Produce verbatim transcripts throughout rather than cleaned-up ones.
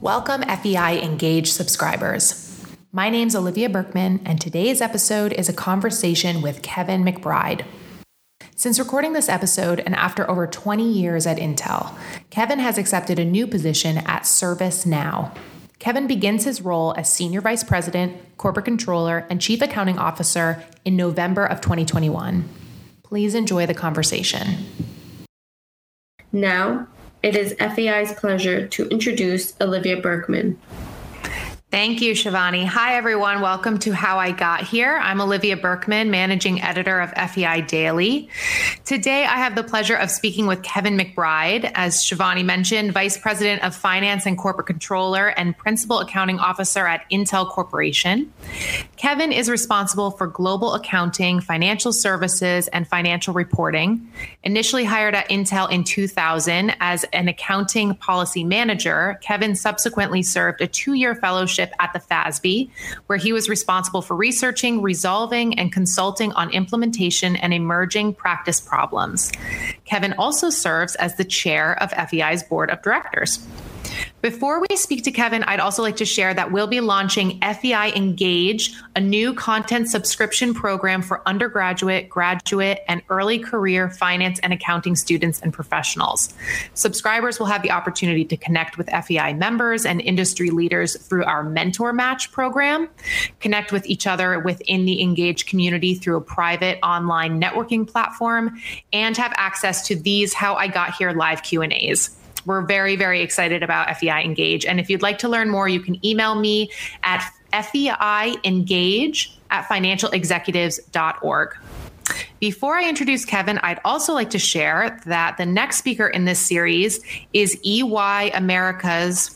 Welcome, F E I Engage subscribers. My name's Olivia Berkman, and today's episode is a conversation with Kevin McBride. Since recording this episode and after over twenty years at Intel, Kevin has accepted a new position at ServiceNow. Kevin begins his role as Senior Vice President, Corporate Controller, and Chief Accounting Officer in November of twenty twenty-one. Please enjoy the conversation. Now, it is F E I's pleasure to introduce Olivia Berkman. Thank you, Shivani. Hi, everyone. Welcome to How I Got Here. I'm Olivia Berkman, managing editor of F E I Daily. Today, I have the pleasure of speaking with Kevin McBride, as Shivani mentioned, Vice President of Finance and Corporate Controller and Principal Accounting Officer at Intel Corporation. Kevin is responsible for global accounting, financial services, and financial reporting. Initially hired at Intel in two thousand as an accounting policy manager, Kevin subsequently served a two-year fellowship at the F A S B, where he was responsible for researching, resolving, and consulting on implementation and emerging practice problems. Kevin also serves as the chair of F E I's board of directors. Before we speak to Kevin, I'd also like to share that we'll be launching F E I Engage, a new content subscription program for undergraduate, graduate, and early career finance and accounting students and professionals. Subscribers will have the opportunity to connect with F E I members and industry leaders through our Mentor Match program, connect with each other within the Engage community through a private online networking platform, and have access to these How I Got Here live Q and A's. We're very, very excited about F E I Engage. And if you'd like to learn more, you can email me at F E I engage at financial executives dot org. Before I introduce Kevin, I'd also like to share that the next speaker in this series is E Y America's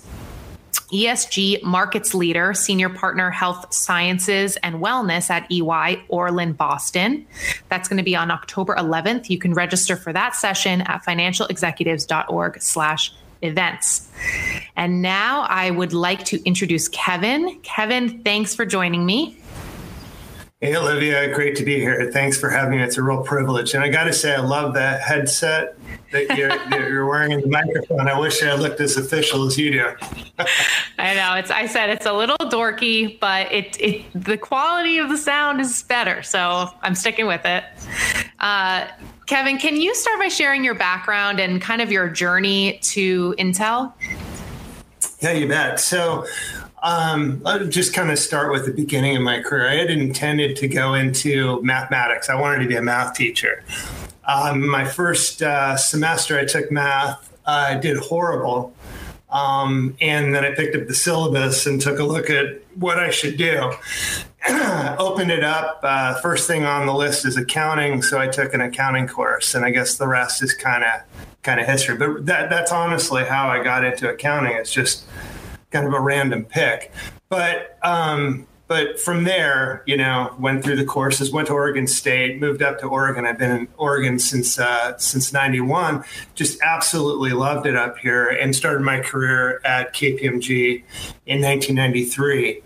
E S G markets leader, senior partner, health sciences and wellness at E Y, Orlin, Boston. That's going to be on October eleventh. You can register for that session at financial executives dot org slash events. And now I would like to introduce Kevin. Kevin, thanks for joining me. Hey, Olivia, great to be here. Thanks for having me. It's a real privilege. And I got to say, I love that headset that you're, that you're wearing in the microphone. I wish I looked as official as you do. I know. It's. I said it's a little dorky, but it, it the quality of the sound is better. So I'm sticking with it. Uh, Kevin, can you start by sharing your background and kind of your journey to Intel? Yeah, you bet. So Um, I'll just kind of start with the beginning of my career. I had intended to go into mathematics. I wanted to be a math teacher. Um, my first uh, semester, I took math. I uh, did horrible. Um, and then I picked up the syllabus and took a look at what I should do. Opened it up. Uh, first thing on the list is accounting. So I took an accounting course. And I guess the rest is kind of kind of history. But that, that's honestly how I got into accounting. It's just kind of a random pick. But um, but from there, you know, went through the courses, went to Oregon State, moved up to Oregon. I've been in Oregon since uh, since ninety-one. Just absolutely loved it up here and started my career at K P M G in nineteen ninety-three.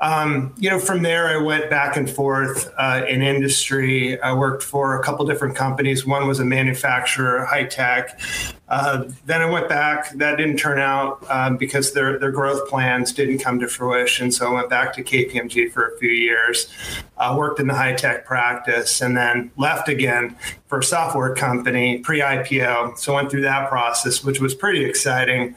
Um, you know, from there, I went back and forth uh, in industry. I worked for a couple different companies. One was a manufacturer, high tech. Uh, then I went back. That didn't turn out uh, because their their growth plans didn't come to fruition. So I went back to K P M G for a few years, uh, worked in the high tech practice, and then left again for a software company pre-I P O. So I went through that process, which was pretty exciting.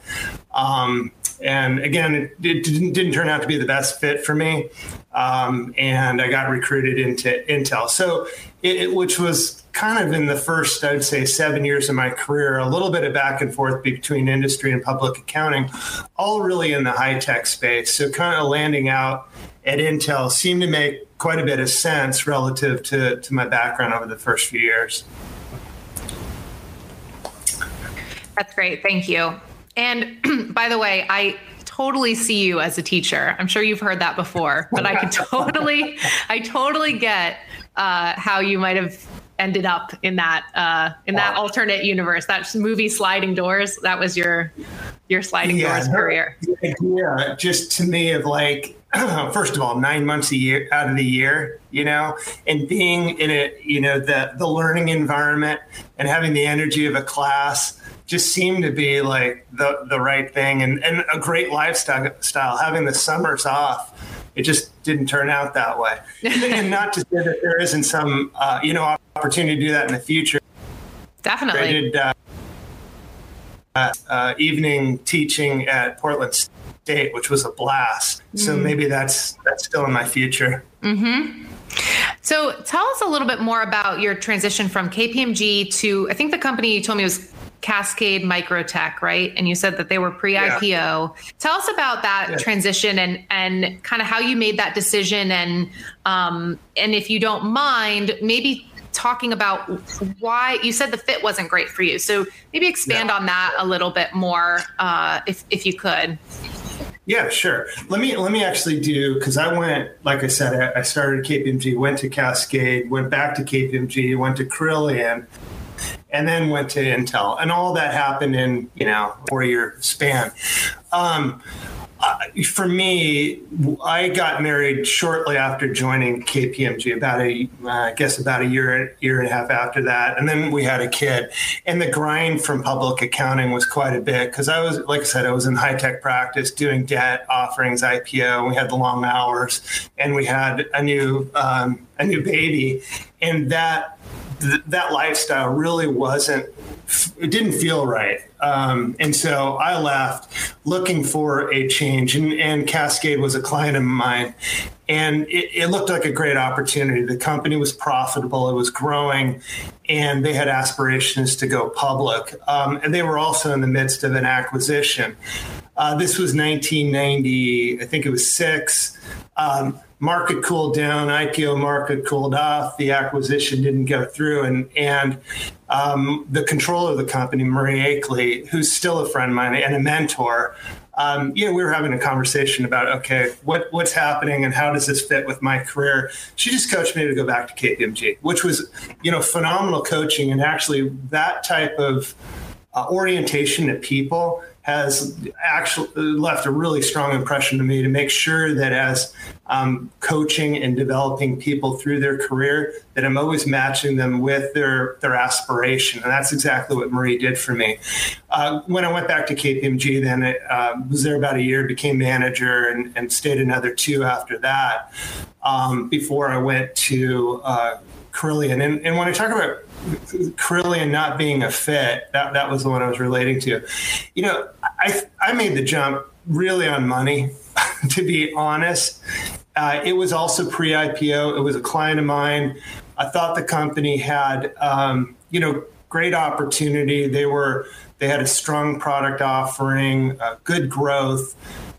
Um, And again, it didn't, didn't turn out to be the best fit for me. Um, and I got recruited into Intel. So it, it, which was kind of in the first, I would say, seven years of my career, a little bit of back and forth between industry and public accounting, all really in the high tech space. So kind of landing out at Intel seemed to make quite a bit of sense relative to, to my background over the first few years. That's great. Thank you. And by the way, I totally see you as a teacher. I'm sure you've heard that before, but I could totally, I totally get uh, how you might have ended up in that uh, in that wow. alternate universe. That movie Sliding Doors, that was your your sliding yeah, doors no, career. Yeah, just to me of like first of all, nine months a year out of the year, you know, and being in a, you know, the, the learning environment and having the energy of a class just seemed to be like the, the right thing, and, and a great lifestyle, style, having the summers off. It just didn't turn out that way. And not to say that there isn't some, uh, you know, opportunity to do that in the future. Definitely. I did uh, uh, uh, evening teaching at Portland State, which was a blast. Mm. So maybe that's that's still in my future. Mm-hmm. So tell us a little bit more about your transition from K P M G to, I think the company you told me was Cascade Microtech, right? And you said that they were pre-I P O. Yeah. Tell us about that yeah. transition and and kind of how you made that decision, and um, and if you don't mind, maybe talking about why you said the fit wasn't great for you. So maybe expand yeah. on that a little bit more, uh, if if you could. Yeah, sure. Let me let me actually do, because I went, like I said, I, I started K P M G, went to Cascade, went back to K P M G, went to Carillion, and then went to Intel, and all that happened in, you know, four-year span. Um, uh, for me, I got married shortly after joining K P M G, about a, uh, I guess about a year, year and a half after that, and then we had a kid. And the grind from public accounting was quite a bit, because I was, like I said, I was in high-tech practice, doing debt offerings, I P O. We had the long hours, and we had a new um, a new baby, and that. Th- that lifestyle really wasn't, it didn't feel right. Um, and so I left looking for a change, and, and Cascade was a client of mine, and it, it looked like a great opportunity. The company was profitable, it was growing, and they had aspirations to go public. Um, and they were also in the midst of an acquisition. Uh, this was nineteen ninety, I think it was six. Um, Market cooled down, I P O market cooled off, the acquisition didn't go through. And and um, the controller of the company, Marie Akeley, who's still a friend of mine and a mentor, um, you know, we were having a conversation about, okay, what what's happening and how does this fit with my career? She just coached me to go back to K P M G, which was, you know, phenomenal coaching. And actually that type of uh, orientation to people has actually left a really strong impression to me, to make sure that as um, coaching and developing people through their career, that I'm always matching them with their, their aspiration. And that's exactly what Marie did for me. Uh, when I went back to K P M G, then I uh, was there about a year, became manager, and, and stayed another two after that, um, before I went to uh, Carillion. And, and when I talk about Carillion not being a fit, that, that was the one I was relating to. You know, I I made the jump really on money, to be honest. Uh, it was also pre-I P O. It was a client of mine. I thought the company had, um, you know, great opportunity. They were they had a strong product offering, uh, good growth.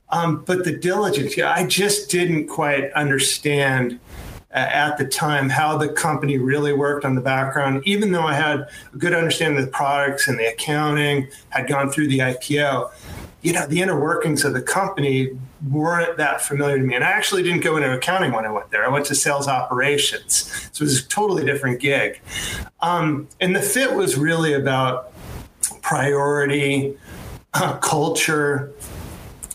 Um, but the diligence, yeah, I just didn't quite understand at the time how the company really worked on the background, even though I had a good understanding of the products and the accounting, had gone through the I P O. You know, the inner workings of the company weren't that familiar to me. And I actually didn't go into accounting when I went there. I went to sales operations. So it was a totally different gig. Um, and the fit was really about priority, uh, culture.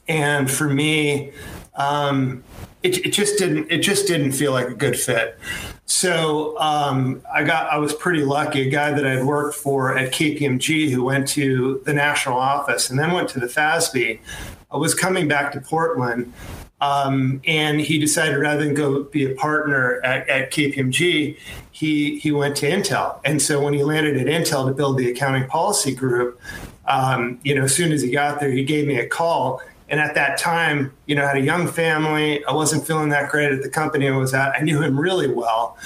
And for me, um, It, it just didn't. It just didn't feel like a good fit. So um, I got. I was pretty lucky. A guy that I'd worked for at K P M G, who went to the national office and then went to the F A S B, was coming back to Portland, um, and he decided rather than go be a partner at, at K P M G, he he went to Intel. And so when he landed at Intel to build the accounting policy group, um, you know, as soon as he got there, he gave me a call. And at that time, you know, I had a young family. I wasn't feeling that great at the company I was at. I knew him really well.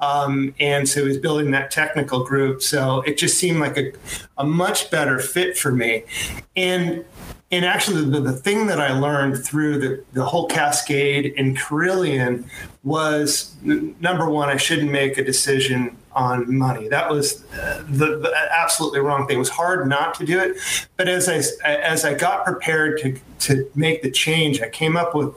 Um, and so he was building that technical group. So it just seemed like a, a much better fit for me. And and actually, the, the thing that I learned through the, the whole Cascade and Carillion was, number one, I shouldn't make a decision on money. That was the, the absolutely wrong thing. It was hard not to do it. But as I as I got prepared to to make the change, I came up with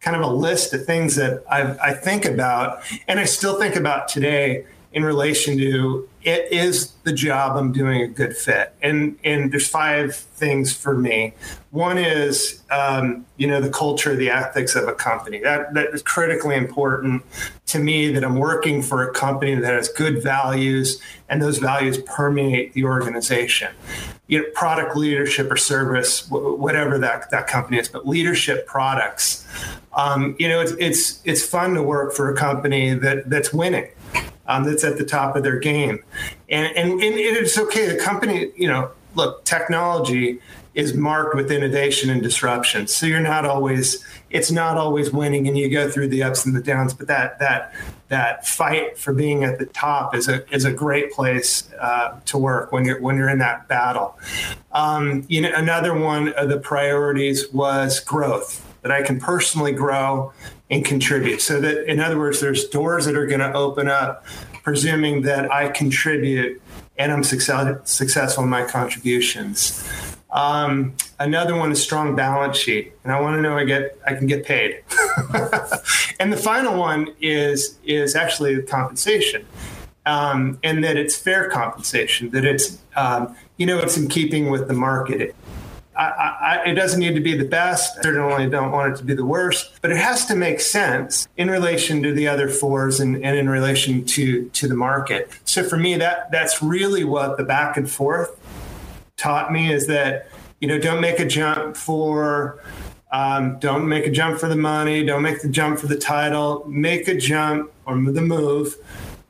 kind of a list of things that I, I think about, and I still think about today in relation to it is the job I'm doing a good fit. And and there's five things for me. One is, um, you know, the culture, the ethics of a company. That that is critically important to me, that I'm working for a company that has good values and those values permeate the organization. You know, product leadership or service, whatever that, that company is, but leadership products. Um, you know, it's it's it's fun to work for a company that that's winning. Um, that's at the top of their game. And, and and it's okay. The company, you know, look, technology is marked with innovation and disruption. So you're not always, it's not always winning, and you go through the ups and the downs, but that that that fight for being at the top is a is a great place uh, to work when you're when you're in that battle. Um, you know, another one of the priorities was growth, that I can personally grow and contribute. So that, in other words, there's doors that are going to open up, presuming that I contribute and I'm success- successful in my contributions. Um, another one is strong balance sheet, and I want to know I get I can get paid. And the final one is is actually the compensation, um, and that it's fair compensation. That it's um, you know it's in keeping with the market. It, I, I, it doesn't need to be the best. I certainly don't want it to be the worst, but it has to make sense in relation to the other fours and, and in relation to, to the market. So for me, that that's really what the back and forth taught me, is that, you know, don't make a jump for, um, don't make a jump for the money. Don't make the jump for the title. Make a jump or the move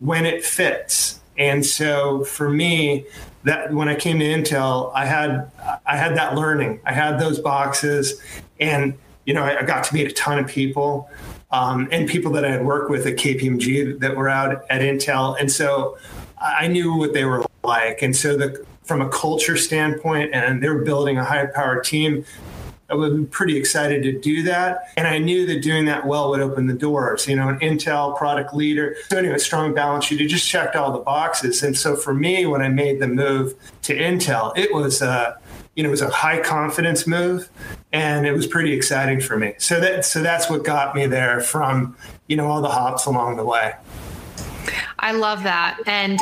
when it fits. And so for me, that when I came to Intel, I had I had that learning. I had those boxes, and you know I, I got to meet a ton of people, um, and people that I had worked with at K P M G that were out at Intel, and so I knew what they were like. And so the, from a culture standpoint, and they were building a high-powered team, I was pretty excited to do that. And I knew that doing that well would open the doors, you know, an Intel product leader. So anyway, strong balance sheet. It just checked all the boxes. And so for me, when I made the move to Intel, it was a, you know, it was a high confidence move, and it was pretty exciting for me. So that, so that's what got me there from, you know, all the hops along the way. I love that. And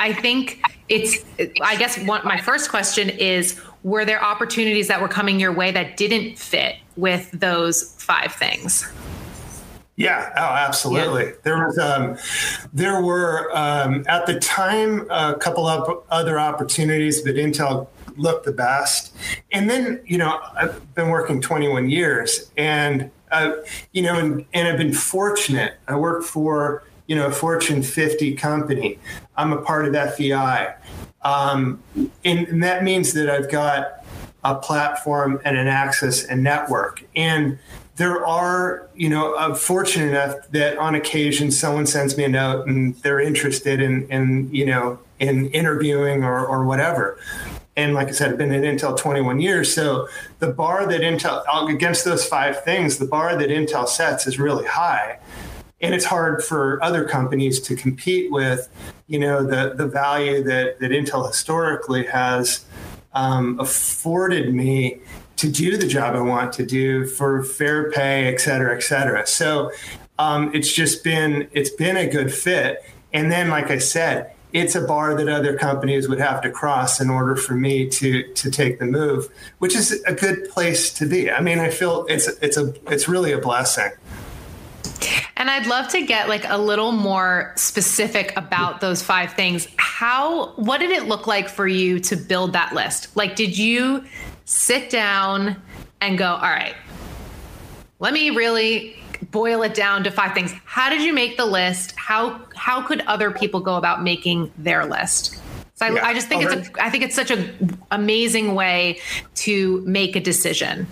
I think it's, I guess one, my first question is, were there opportunities that were coming your way that didn't fit with those five things? Yeah, oh, absolutely. Yeah. There was, um, there were um, at the time a couple of other opportunities, but Intel looked the best. And then, you know, I've been working twenty-one years, and uh, you know, and, and I've been fortunate. I work for, you know, a Fortune fifty company. I'm a part of F E I. Um, and, and that means that I've got a platform and an access and network. And there are, you know, I'm fortunate enough that on occasion someone sends me a note and they're interested in, in you know, in interviewing or, or whatever. And like I said, I've been at Intel twenty-one years. So the bar that Intel, against those five things, the bar that Intel sets is really high. And it's hard for other companies to compete with, you know, the, the value that, that Intel historically has um, afforded me to do the job I want to do for fair pay, et cetera, et cetera. So um, it's just been it's been a good fit. And then, like I said, it's a bar that other companies would have to cross in order for me to to take the move, which is a good place to be. I mean, I feel it's it's a it's really a blessing. And I'd love to get like a little more specific about those five things. How, what did it look like for you to build that list? Like, did you sit down and go, all right, let me really boil it down to five things? How did you make the list? How, how could other people go about making their list? So I, yeah, I just think already. it's, a, I think it's such an amazing way to make a decision.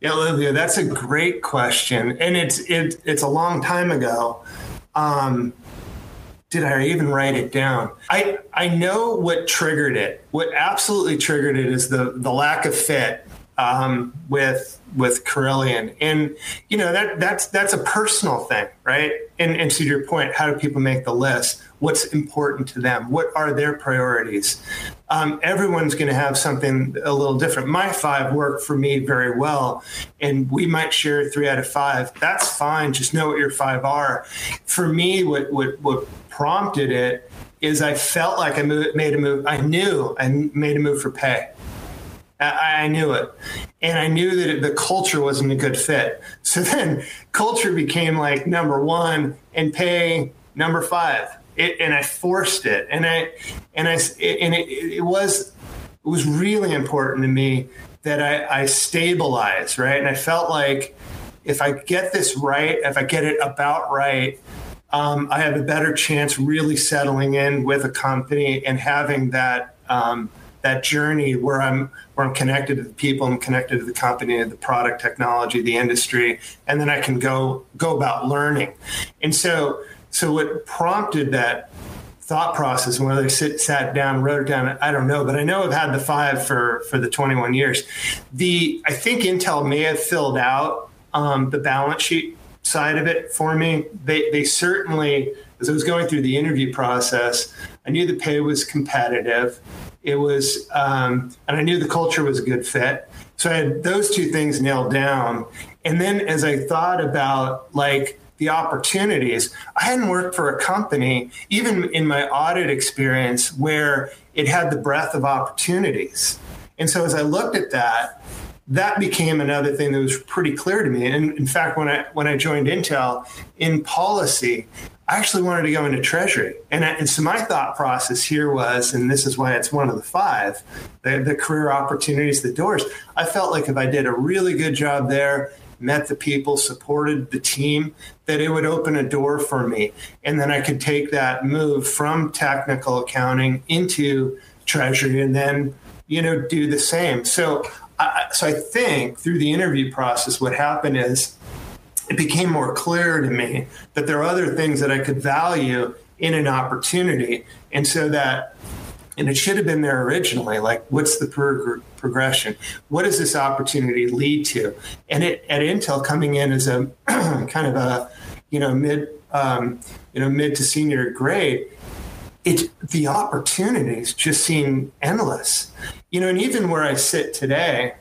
Yeah, Olivia, that's a great question. And it's it, it's a long time ago. Um, did I even write it down? I, I know what triggered it. What absolutely triggered it is the, the lack of fit um, with with Carillion. And you know, that that's that's a personal thing, right? And and to your point, how do people make the list? What's important to them? What are their priorities? Um, everyone's going to have something a little different. My five work for me very well, and we might share three out of five. That's fine. Just know what your five are. For me, what what what prompted it is I felt like I moved, made a move. I knew I made a move for pay. I, I knew it. And I knew that it, the culture wasn't a good fit. So then culture became like number one and pay number five. It, and I forced it. And I, and I, and it, it was, it was really important to me that I, I stabilize, right? And I felt like if I get this right, if I get it about right, Um, I have a better chance really settling in with a company and having that um, that journey where I'm where I'm connected to the people, I'm connected to the company, the product, technology, the industry, and then I can go go about learning. And so, so what prompted that thought process, whether I sit, sat down, wrote it down, I don't know, but I know I've had the five for for the twenty-one years. The I think Intel may have filled out um, the balance sheet side of it for me. They they certainly, as I was going through the interview process, I knew the pay was competitive. It was, um, and I knew the culture was a good fit. So I had those two things nailed down. And then as I thought about like the opportunities, I hadn't worked for a company, even in my audit experience, where it had the breadth of opportunities. And so as I looked at that, that became another thing that was pretty clear to me. And in fact, when I when I joined Intel in policy, I actually wanted to go into treasury. And, I, and so my thought process here was, and this is why it's one of the five, the, the career opportunities, the doors. I felt like if I did a really good job there, met the people, supported the team, that it would open a door for me. And then I could take that move from technical accounting into treasury and then, you know, do the same. So I, so I think through the interview process, what happened is it became more clear to me that there are other things that I could value in an opportunity. And so that, and it should have been there originally, like what's the pro- progression? What does this opportunity lead to? And it, at Intel, coming in as a kind of a, you know, mid, um, you know, mid to senior grade, it, the opportunities just seem endless. You know, and even where I sit today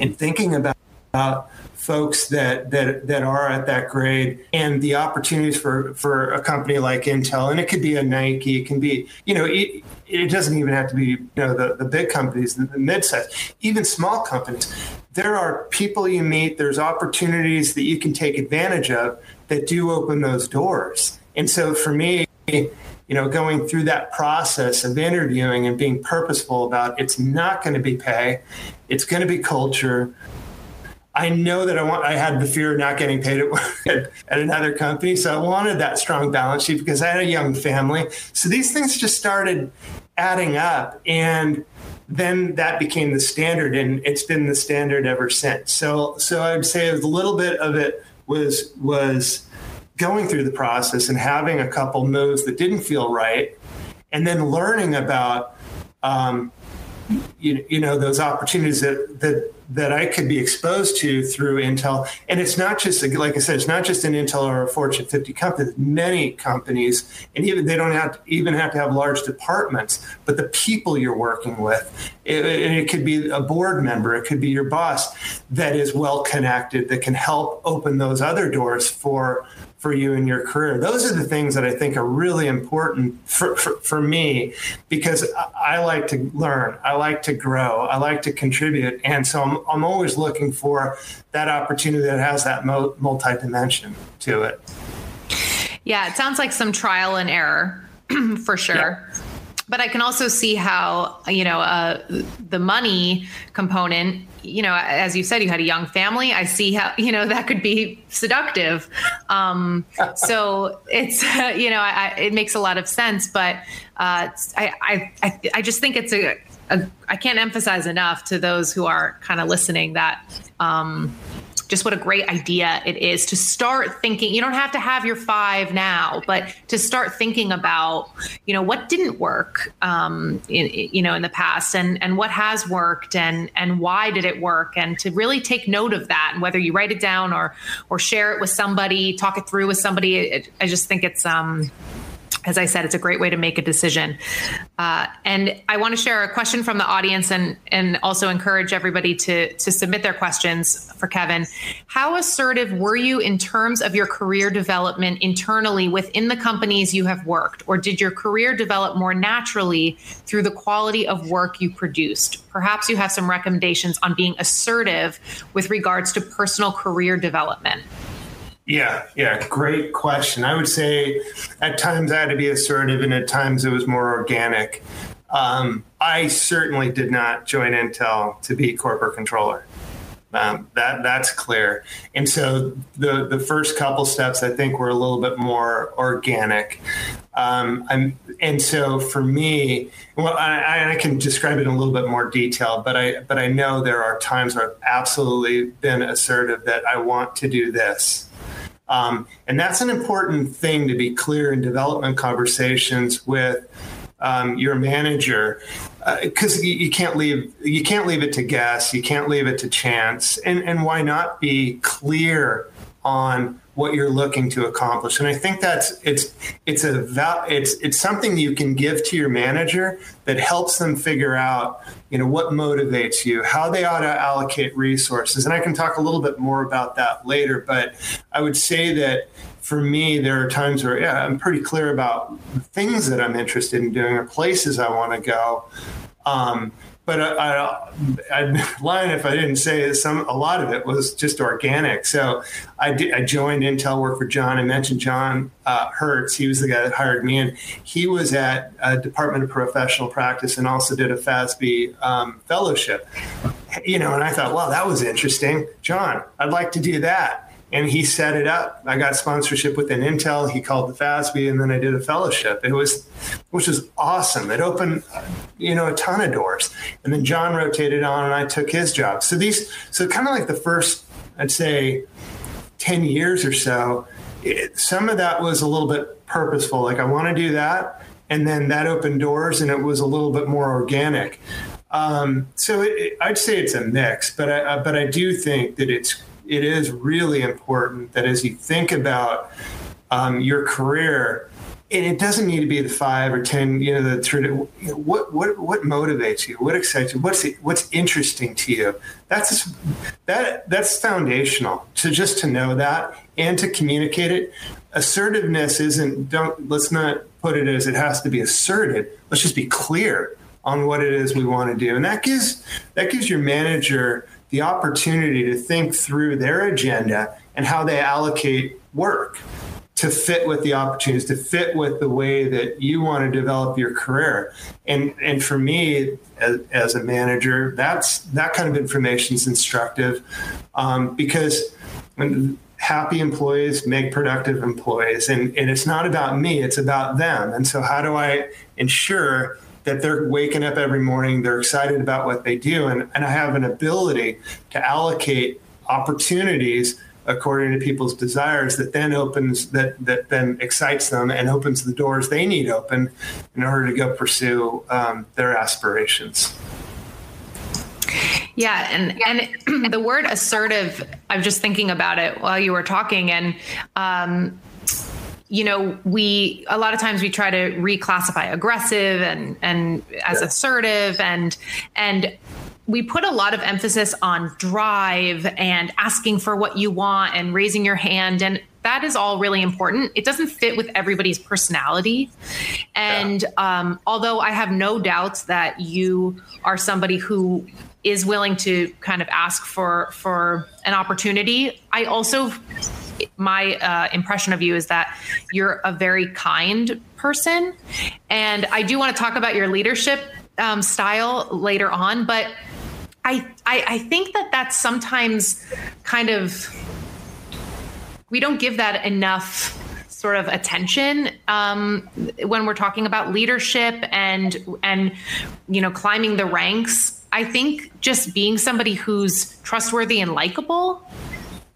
and thinking about, about folks that, that that are at that grade and the opportunities for, for a company like Intel, and it could be a Nike, it can be, you know, it, it doesn't even have to be, you know, the, the big companies, the, the mid-size, even small companies. There are people you meet, there's opportunities that you can take advantage of that do open those doors. And so for me, you know, going through that process of interviewing and being purposeful about it's not going to be pay, it's going to be culture. I know that I want. I had the fear of not getting paid at, at another company, so I wanted that strong balance sheet because I had a young family. So these things just started adding up, and then that became the standard, and it's been the standard ever since. So, so I'd say a little bit of it was was. going through the process and having a couple moves that didn't feel right, and then learning about, um, you, you know, those opportunities that, that that I could be exposed to through Intel. And it's not just, like I said, it's not just an Intel or a Fortune fifty company. Many companies, and even they don't have to, even have to have large departments, but the people you're working with, it, it could be a board member, it could be your boss that is well connected, that can help open those other doors for. for you in your career. Those are the things that I think are really important for, for, for me, because I like to learn, I like to grow, I like to contribute. And so I'm, I'm always looking for that opportunity that has that multi-dimension to it. Yeah, it sounds like some trial and error for sure. Yeah. But I can also see how, you know, uh, the money component, you know, as you said, you had a young family. I see how, you know, that could be seductive. Um, so it's, uh, you know, I, I, it makes a lot of sense, but uh, I, I, I just think it's a, a, I can't emphasize enough to those who are kind of listening that, um, just what a great idea it is to start thinking. You don't have to have your five now, but to start thinking about, you know, what didn't work, um, in, you know, in the past, and and what has worked, and and why did it work, and to really take note of that. And whether you write it down or or share it with somebody, talk it through with somebody, it, I just think it's, um, as I said, it's a great way to make a decision. Uh, and I want to share a question from the audience, and and also encourage everybody to to submit their questions for Kevin. How assertive were you in terms of your career development internally within the companies you have worked? Or did your career develop more naturally through the quality of work you produced? Perhaps you have some recommendations on being assertive with regards to personal career development. Yeah, yeah, great question. I would say at times I had to be assertive, and at times it was more organic. Um, I certainly did not join Intel to be corporate controller. Um, that that's clear. And so the the first couple steps, I think, were a little bit more organic. Um, I'm, and so for me, well, I, I can describe it in a little bit more detail, but I but I know there are times where I've absolutely been assertive that I want to do this. Um, and that's an important thing to be clear in development conversations with um, your manager, because uh, you, you can't leave you can't leave it to guess, you can't leave it to chance, and and why not be clear on what you're looking to accomplish? And I think that's it's it's a val- it's it's something you can give to your manager that helps them figure out, you know, what motivates you, how they ought to allocate resources. And I can talk a little bit more about that later, but I would say that for me, there are times where yeah, I'm pretty clear about things that I'm interested in doing or places I want to go. Um, But I, I, I'd be lying if I didn't say that some a lot of it was just organic. So I, did, I joined Intel, worked for John. I mentioned John uh, Hertz. He was the guy that hired me, and he was at a Department of Professional Practice and also did a F A S B um, fellowship. You know, and I thought, wow, that was interesting, John. I'd like to do that. And he set it up. I got sponsorship within Intel. He called the F A S B, and then I did a fellowship. It was, which was awesome. It opened, you know, a ton of doors. And then John rotated on, and I took his job. So these, so kind of like the first, I'd say, ten years or so, it, some of that was a little bit purposeful. Like I want to do that, and then that opened doors, and it was a little bit more organic. Um, so it, it, I'd say it's a mix, but I, uh, but I do think that it's. It is really important that as you think about um, your career, and it doesn't need to be the five or ten, you know, the three, you know, what what what motivates you, what excites you, what's what's interesting to you. That's that that's foundational. So just to know that and to communicate it. Assertiveness isn't. Don't let's not put it as it has to be asserted. Let's just be clear on what it is we want to do, and that gives that gives your manager the opportunity to think through their agenda and how they allocate work to fit with the opportunities, to fit with the way that you want to develop your career. And and for me, as, as a manager, that's that kind of information is instructive um, because when happy employees make productive employees, and, and it's not about me, it's about them. And so how do I ensure that they're waking up every morning, they're excited about what they do, and, and I have an ability to allocate opportunities according to people's desires that then opens, that that then excites them and opens the doors they need open in order to go pursue um, their aspirations. Yeah, and and the word assertive, I'm just thinking about it while you were talking, and um you know, we, a lot of times we try to reclassify aggressive and, and as yeah. assertive and, and we put a lot of emphasis on drive and asking for what you want and raising your hand. And that is all really important. It doesn't fit with everybody's personality. And, yeah. um, although I have no doubts that you are somebody who is willing to kind of ask for, for an opportunity, I also my uh, impression of you is that you're a very kind person. And I do want to talk about your leadership um, style later on, but I, I, I think that that's sometimes kind of, we don't give that enough sort of attention um, when we're talking about leadership and, and, you know, climbing the ranks. I think just being somebody who's trustworthy and likable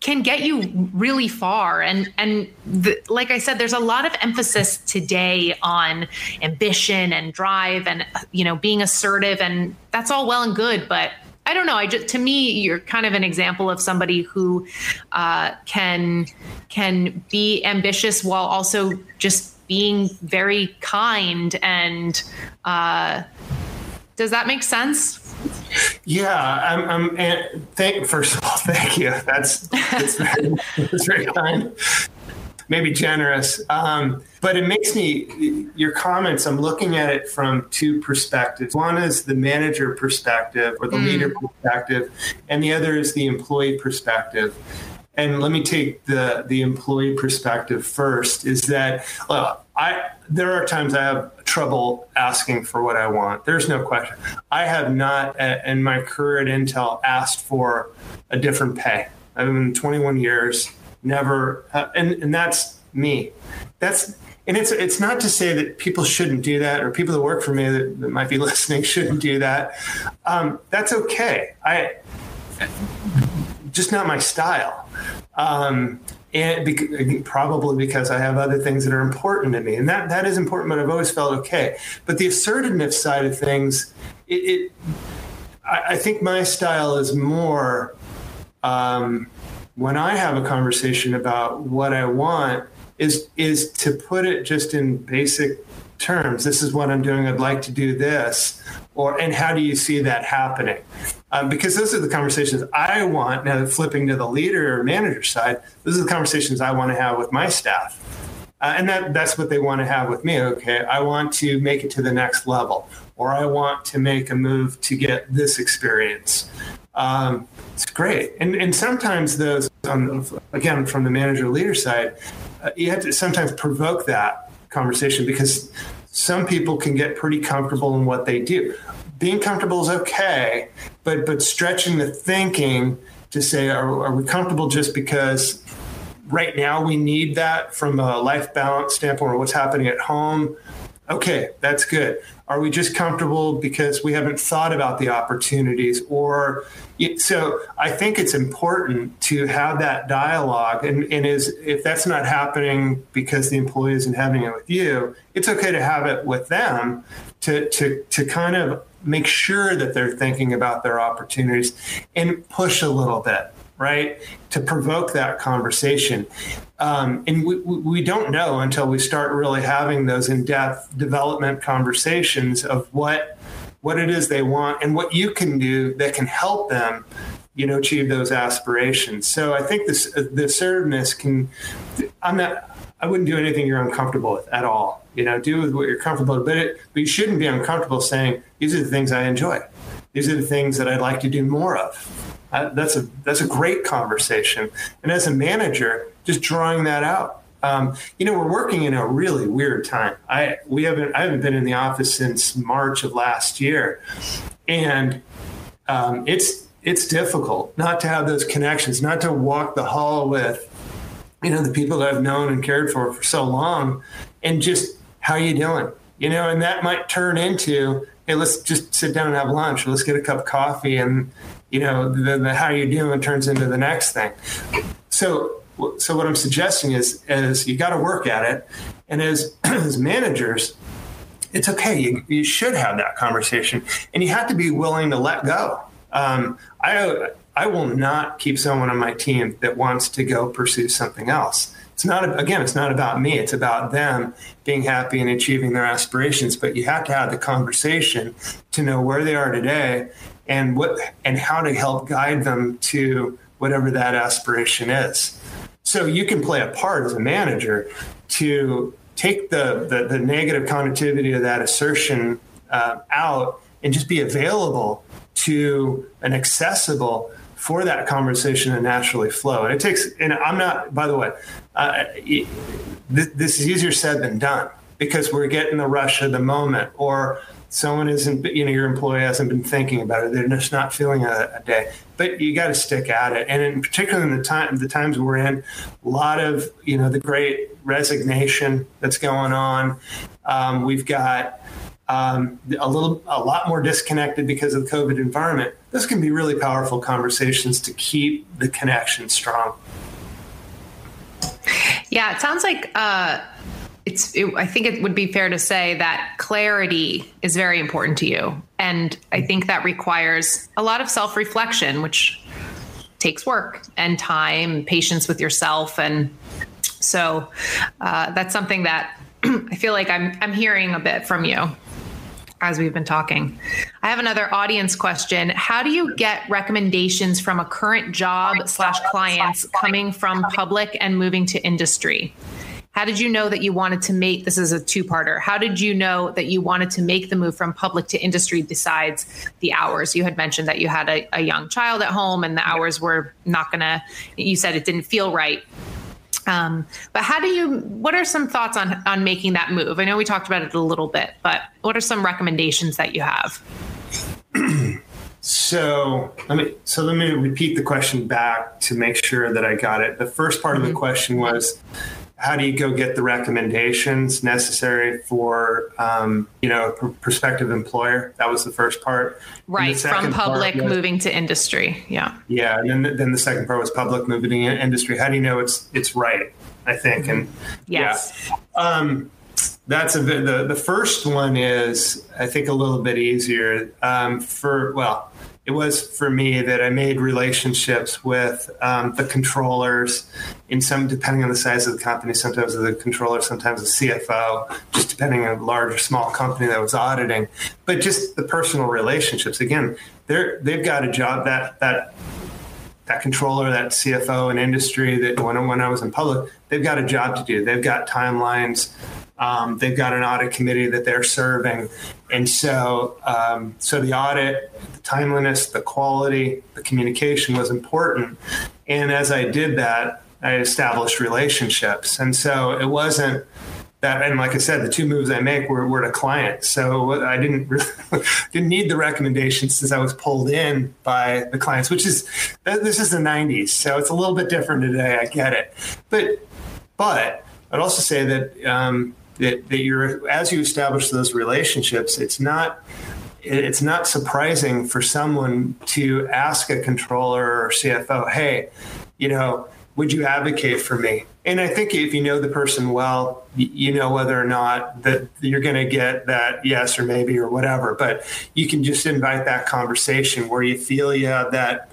can get you really far. And and the, like I said, there's a lot of emphasis today on ambition and drive and, you know, being assertive, and that's all well and good, but I don't know. I just, to me, you're kind of an example of somebody who uh, can can be ambitious while also just being very kind. And uh, does that make sense? Yeah, I'm. I'm and thank. First of all, thank you. That's that's very, that's very kind. Maybe generous, um, but it makes me, your comments, I'm looking at it from two perspectives. One is the manager perspective or the mm. leader perspective, and the other is the employee perspective. And let me take the, the employee perspective first, is that uh, I there are times I have trouble asking for what I want. There's no question. I have not, in my career at Intel, asked for a different pay. I've been twenty-one years. Never, uh, and, and that's me. That's, and it's it's not to say that people shouldn't do that, or people that work for me that, that might be listening shouldn't do that. Um, that's okay. I just not my style, um, and be, probably because I have other things that are important to me, and that that is important. But I've always felt okay. But the assertiveness side of things, it, it I, I think my style is more. Um, When I have a conversation about what I want is is to put it just in basic terms. This is what I'm doing. I'd like to do this, or and how do you see that happening? Um, because those are the conversations I want. Now, flipping to the leader or manager side, those are the conversations I want to have with my staff, uh, and that that's what they want to have with me. Okay, I want to make it to the next level, or I want to make a move to get this experience. Um, it's great. And and sometimes those, um, again, from the manager leader side, uh, you have to sometimes provoke that conversation, because some people can get pretty comfortable in what they do. Being comfortable is okay, but but stretching the thinking to say, are, are we comfortable just because right now we need that from a life balance standpoint or what's happening at home? Okay, that's good. Are we just comfortable because we haven't thought about the opportunities? Or so I think it's important to have that dialogue. And, and is if that's not happening because the employee isn't having it with you, it's okay to have it with them to to to kind of make sure that they're thinking about their opportunities and push a little bit, right, to provoke that conversation. Um, and we, we don't know until we start really having those in-depth development conversations of what what it is they want and what you can do that can help them, you know, achieve those aspirations. So I think this the assertiveness can. I'm not. I wouldn't do anything you're uncomfortable with at all. You know, do with what you're comfortable with, but, it, but you shouldn't be uncomfortable saying these are the things I enjoy. These are the things that I'd like to do more of. Uh, that's a that's a great conversation. And as a manager, just drawing that out. Um, you know, we're working in a really weird time. I we haven't I haven't been in the office since March of last year, and um, it's it's difficult not to have those connections, not to walk the hall with, you know, the people that I've known and cared for for so long, and just how you doing, you know, and that might turn into, hey, let's just sit down and have lunch, or let's get a cup of coffee, and you know, the, the how you doing turns into the next thing. So, so what I'm suggesting is, is you got to work at it. And as, as managers, it's okay. You, you should have that conversation, and you have to be willing to let go. Um, I, I will not keep someone on my team that wants to go pursue something else. It's not, again, it's not about me. It's about them being happy and achieving their aspirations. But you have to have the conversation to know where they are today and what and how to help guide them to whatever that aspiration is. So you can play a part as a manager to take the, the, the negative connotativity of that assertion uh, out and just be available to and accessible for that conversation to naturally flow. And it takes, and I'm not, by the way, uh, th- this is easier said than done, because we're getting the rush of the moment, or someone isn't, you know, your employee hasn't been thinking about it. They're just not feeling a, a day, but you got to stick at it. And in particular, in the time, the times we're in, a lot of, you know, the great resignation that's going on. Um, we've got, um, a little, a lot more disconnected because of the COVID environment. This can be really powerful conversations to keep the connection strong. Yeah, it sounds like uh, it's. It, I think it would be fair to say that clarity is very important to you, and I think that requires a lot of self-reflection, which takes work and time, patience with yourself, and so uh, that's something that I feel like I'm I'm hearing a bit from you as we've been talking. I have another audience question. How do you get recommendations from a current job slash clients coming from public and moving to industry? How did you know that you wanted to make, this is a two-parter, how did you know that you wanted to make the move from public to industry besides the hours? You had mentioned that you had a, a young child at home and the hours were not gonna, you said it didn't feel right. Um, but how do you, what are some thoughts on, on making that move? I know we talked about it a little bit, but what are some recommendations that you have? So let me, so let me repeat the question back to make sure that I got it. The first part mm-hmm. of the question was, how do you go get the recommendations necessary for, um, you know, a prospective employer? That was the first part. Right. From public was, moving to industry. Yeah. Yeah. And then the, then the second part was public moving to industry. How do you know it's, it's right, I think. And yes. Yeah. Um, that's a bit, the, the first one is, I think, a little bit easier um, for, well, it was for me that I made relationships with um, the controllers in some, depending on the size of the company, sometimes the controller, sometimes the C F O, just depending on a large or small company that was auditing, but just the personal relationships. Again, they're, they've got a job that, that, that controller, that C F O in industry that when, when I was in public, they've got a job to do. They've got timelines. Um, they've got an audit committee that they're serving. And so um, so the audit, the timeliness, the quality, the communication was important. And as I did that, I established relationships. And so it wasn't that, and like I said, the two moves I make were, were to clients. So I didn't really, didn't need the recommendations since I was pulled in by the clients, which is, this is the nineties. So it's a little bit different today. I get it. But, but I'd also say that, um, That, that you're, as you establish those relationships, it's not it's not surprising for someone to ask a controller or C F O, hey, you know, would you advocate for me? And I think if you know the person well, you know whether or not that you're going to get that yes or maybe or whatever. But you can just invite that conversation where you feel you have that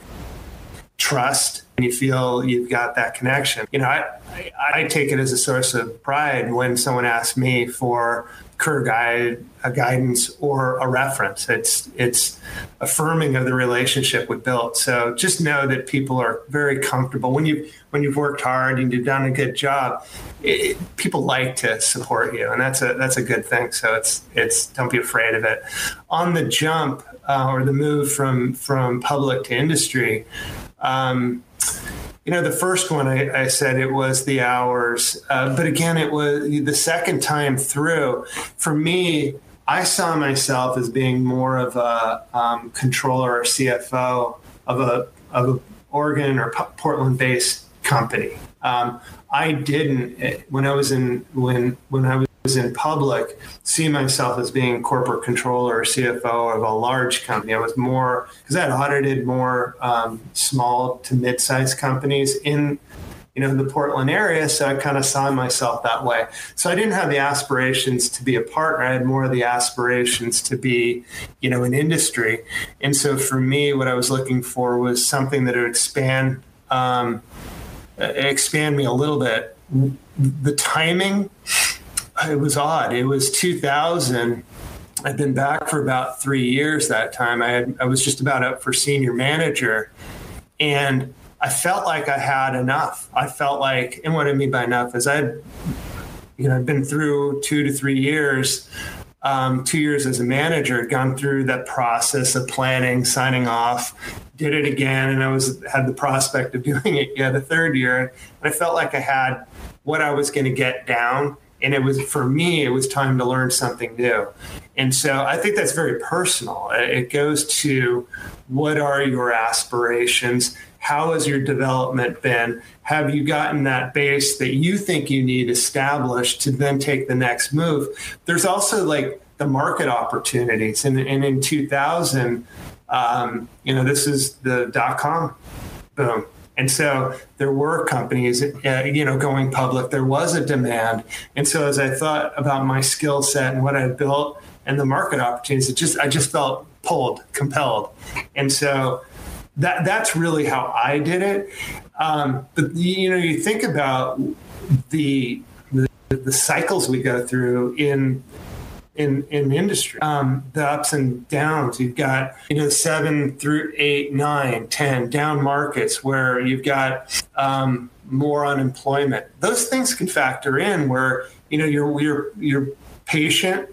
trust and you feel you've got that connection. You know, I. I, I take it as a source of pride when someone asks me for career guide, a guidance, or a reference. It's it's affirming of the relationship we built. So just know that people are very comfortable when you when you've worked hard and you've done a good job. It, it, people like to support you, and that's a that's a good thing. So it's it's don't be afraid of it. On the jump uh, or the move from from public to industry. Um, You know, the first one I, I said it was the hours, uh, but again, it was the second time through. For me, I saw myself as being more of a um, controller or C F O of a of an Oregon or Portland-based company. Um, I didn't when I was in when when I was in public see myself as being corporate controller or C F O of a large company. I was more because I had audited more um, small to mid-sized companies in you know the Portland area, so I kind of saw myself that way. So I didn't have the aspirations to be a partner. I had more of the aspirations to be you know an industry. And so for me, what I was looking for was something that would expand. Um, expand me a little bit. The timing, it was odd. It was two thousand. I'd been back for about three years that time. I had, I was just about up for senior manager, and I felt like I had enough. I felt like, and what I mean by enough is I'd, you know, I'd been through two to three years, um, two years as a manager, gone through that process of planning, signing off, did it again, and I was had the prospect of doing it yeah, the third year. And I felt like I had what I was going to get down. And it was, for me, it was time to learn something new. And so I think that's very personal. It goes to what are your aspirations? How has your development been? Have you gotten that base that you think you need established to then take the next move? There's also like the market opportunities. And, and in two thousand, um, you know, this is the dot-com boom. And so there were companies, uh, you know, going public. There was a demand. And so as I thought about my skill set and what I built and the market opportunities, it just I just felt pulled, compelled. And so that that's really how I did it. Um, but, you know, you think about the the, the cycles we go through in in in the industry, um, the ups and downs. You've got, you know, seven through eight, nine, ten down markets where you've got um, more unemployment. Those things can factor in where, you know, you're you're you're patient.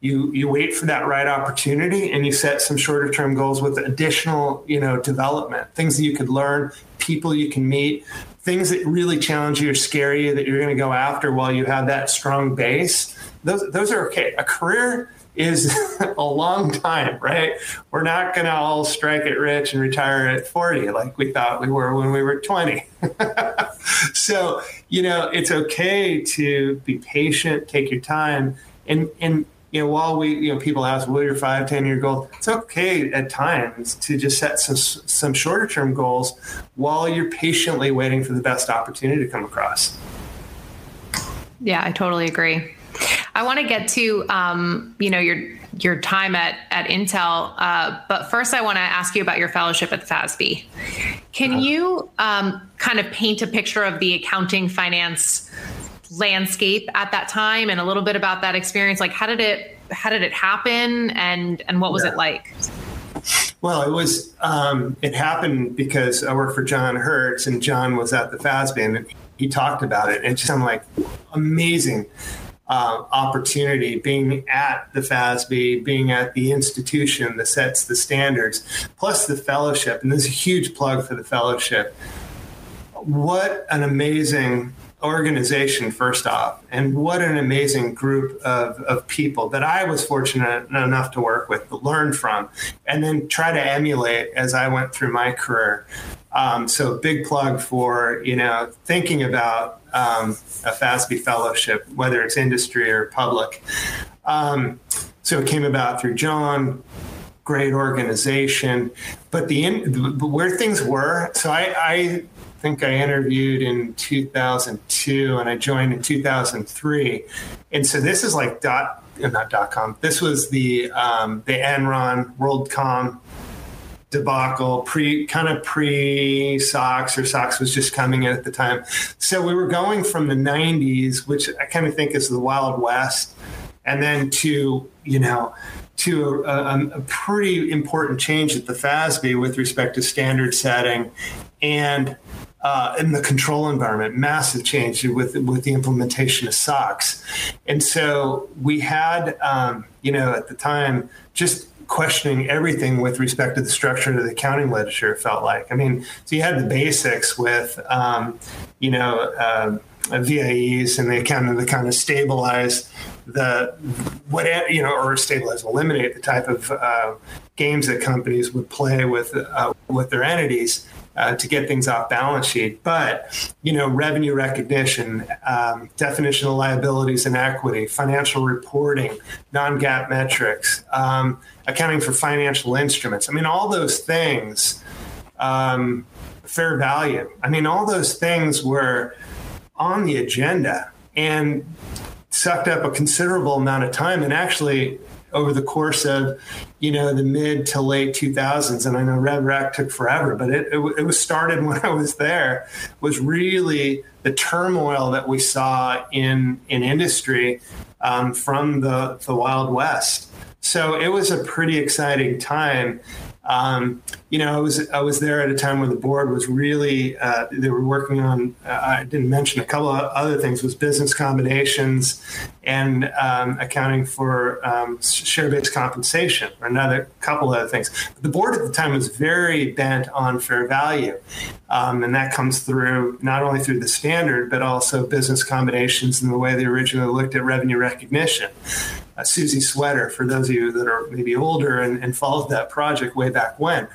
You you wait for that right opportunity, and you set some shorter term goals with additional, you know, development, things that you could learn, people you can meet, things that really challenge you or scare you that you're going to go after while you have that strong base. Those those are okay. A career is a long time, right? We're not going to all strike it rich and retire at forty like we thought we were when we were twenty. So, you know, it's okay to be patient, take your time, and and. You know, while we, you know, people ask, "What are your five, ten-year goals?" It's okay at times to just set some some shorter-term goals while you're patiently waiting for the best opportunity to come across. Yeah, I totally agree. I want to get to, um, you know, your your time at at Intel, uh, but first I want to ask you about your fellowship at the F A S B. Can uh, you um, kind of paint a picture of the accounting finance landscape at that time and a little bit about that experience? Like, how did it, how did it happen? And, and what was yeah. it like? Well, it was, um, it happened because I worked for John Hertz, and John was at the F A S B, and he talked about it. And just, I'm like, amazing uh, opportunity being at the F A S B, being at the institution that sets the standards, plus the fellowship. And there's a huge plug for the fellowship. What an amazing organization, first off, and what an amazing group of, of people that I was fortunate enough to work with, to learn from, and then try to emulate as I went through my career. Um, so big plug for, you know, thinking about um, a F A S B fellowship, whether it's industry or public. Um, so it came about through John. Great organization, but the in, where things were. So I, I think I interviewed in two thousand two, and I joined in two thousand three, and so this is like dot not dot com. This was the um, the Enron WorldCom debacle, pre kind of pre SOX, or SOX was just coming in at the time. So we were going from the nineties, which I kind of think is the Wild West, and then to you know. to a, a pretty important change at the F A S B with respect to standard setting and uh, in the control environment, massive change with with the implementation of SOX. And so we had, um, you know, at the time, just questioning everything with respect to the structure of the accounting literature, it felt like. I mean, so you had the basics with, um, you know, uh, V I Es, and they kind of, they kind of stabilized the what you know, or stabilize, eliminate the type of uh, games that companies would play with uh, with their entities uh, to get things off balance sheet. But you know, revenue recognition, um, definition of liabilities and equity, financial reporting, non-GAAP metrics, um, accounting for financial instruments. I mean, all those things, um, fair value. I mean, all those things were on the agenda and sucked up a considerable amount of time. And actually, over the course of, you know, the mid to late two thousands, and I know RevRec took forever, but it, it, it was started when I was there, was really the turmoil that we saw in, in industry um, from the, the Wild West. So it was a pretty exciting time. Um, you know, I was I was there at a time where the board was really uh, they were working on. Uh, I didn't mention a couple of other things, was business combinations and um, accounting for um, share-based compensation, or another couple of other things. But the board at the time was very bent on fair value, um, and that comes through not only through the standard but also business combinations and the way they originally looked at revenue recognition. Uh, Susie Sweater, for those of you that are maybe older and, and followed that project way back when.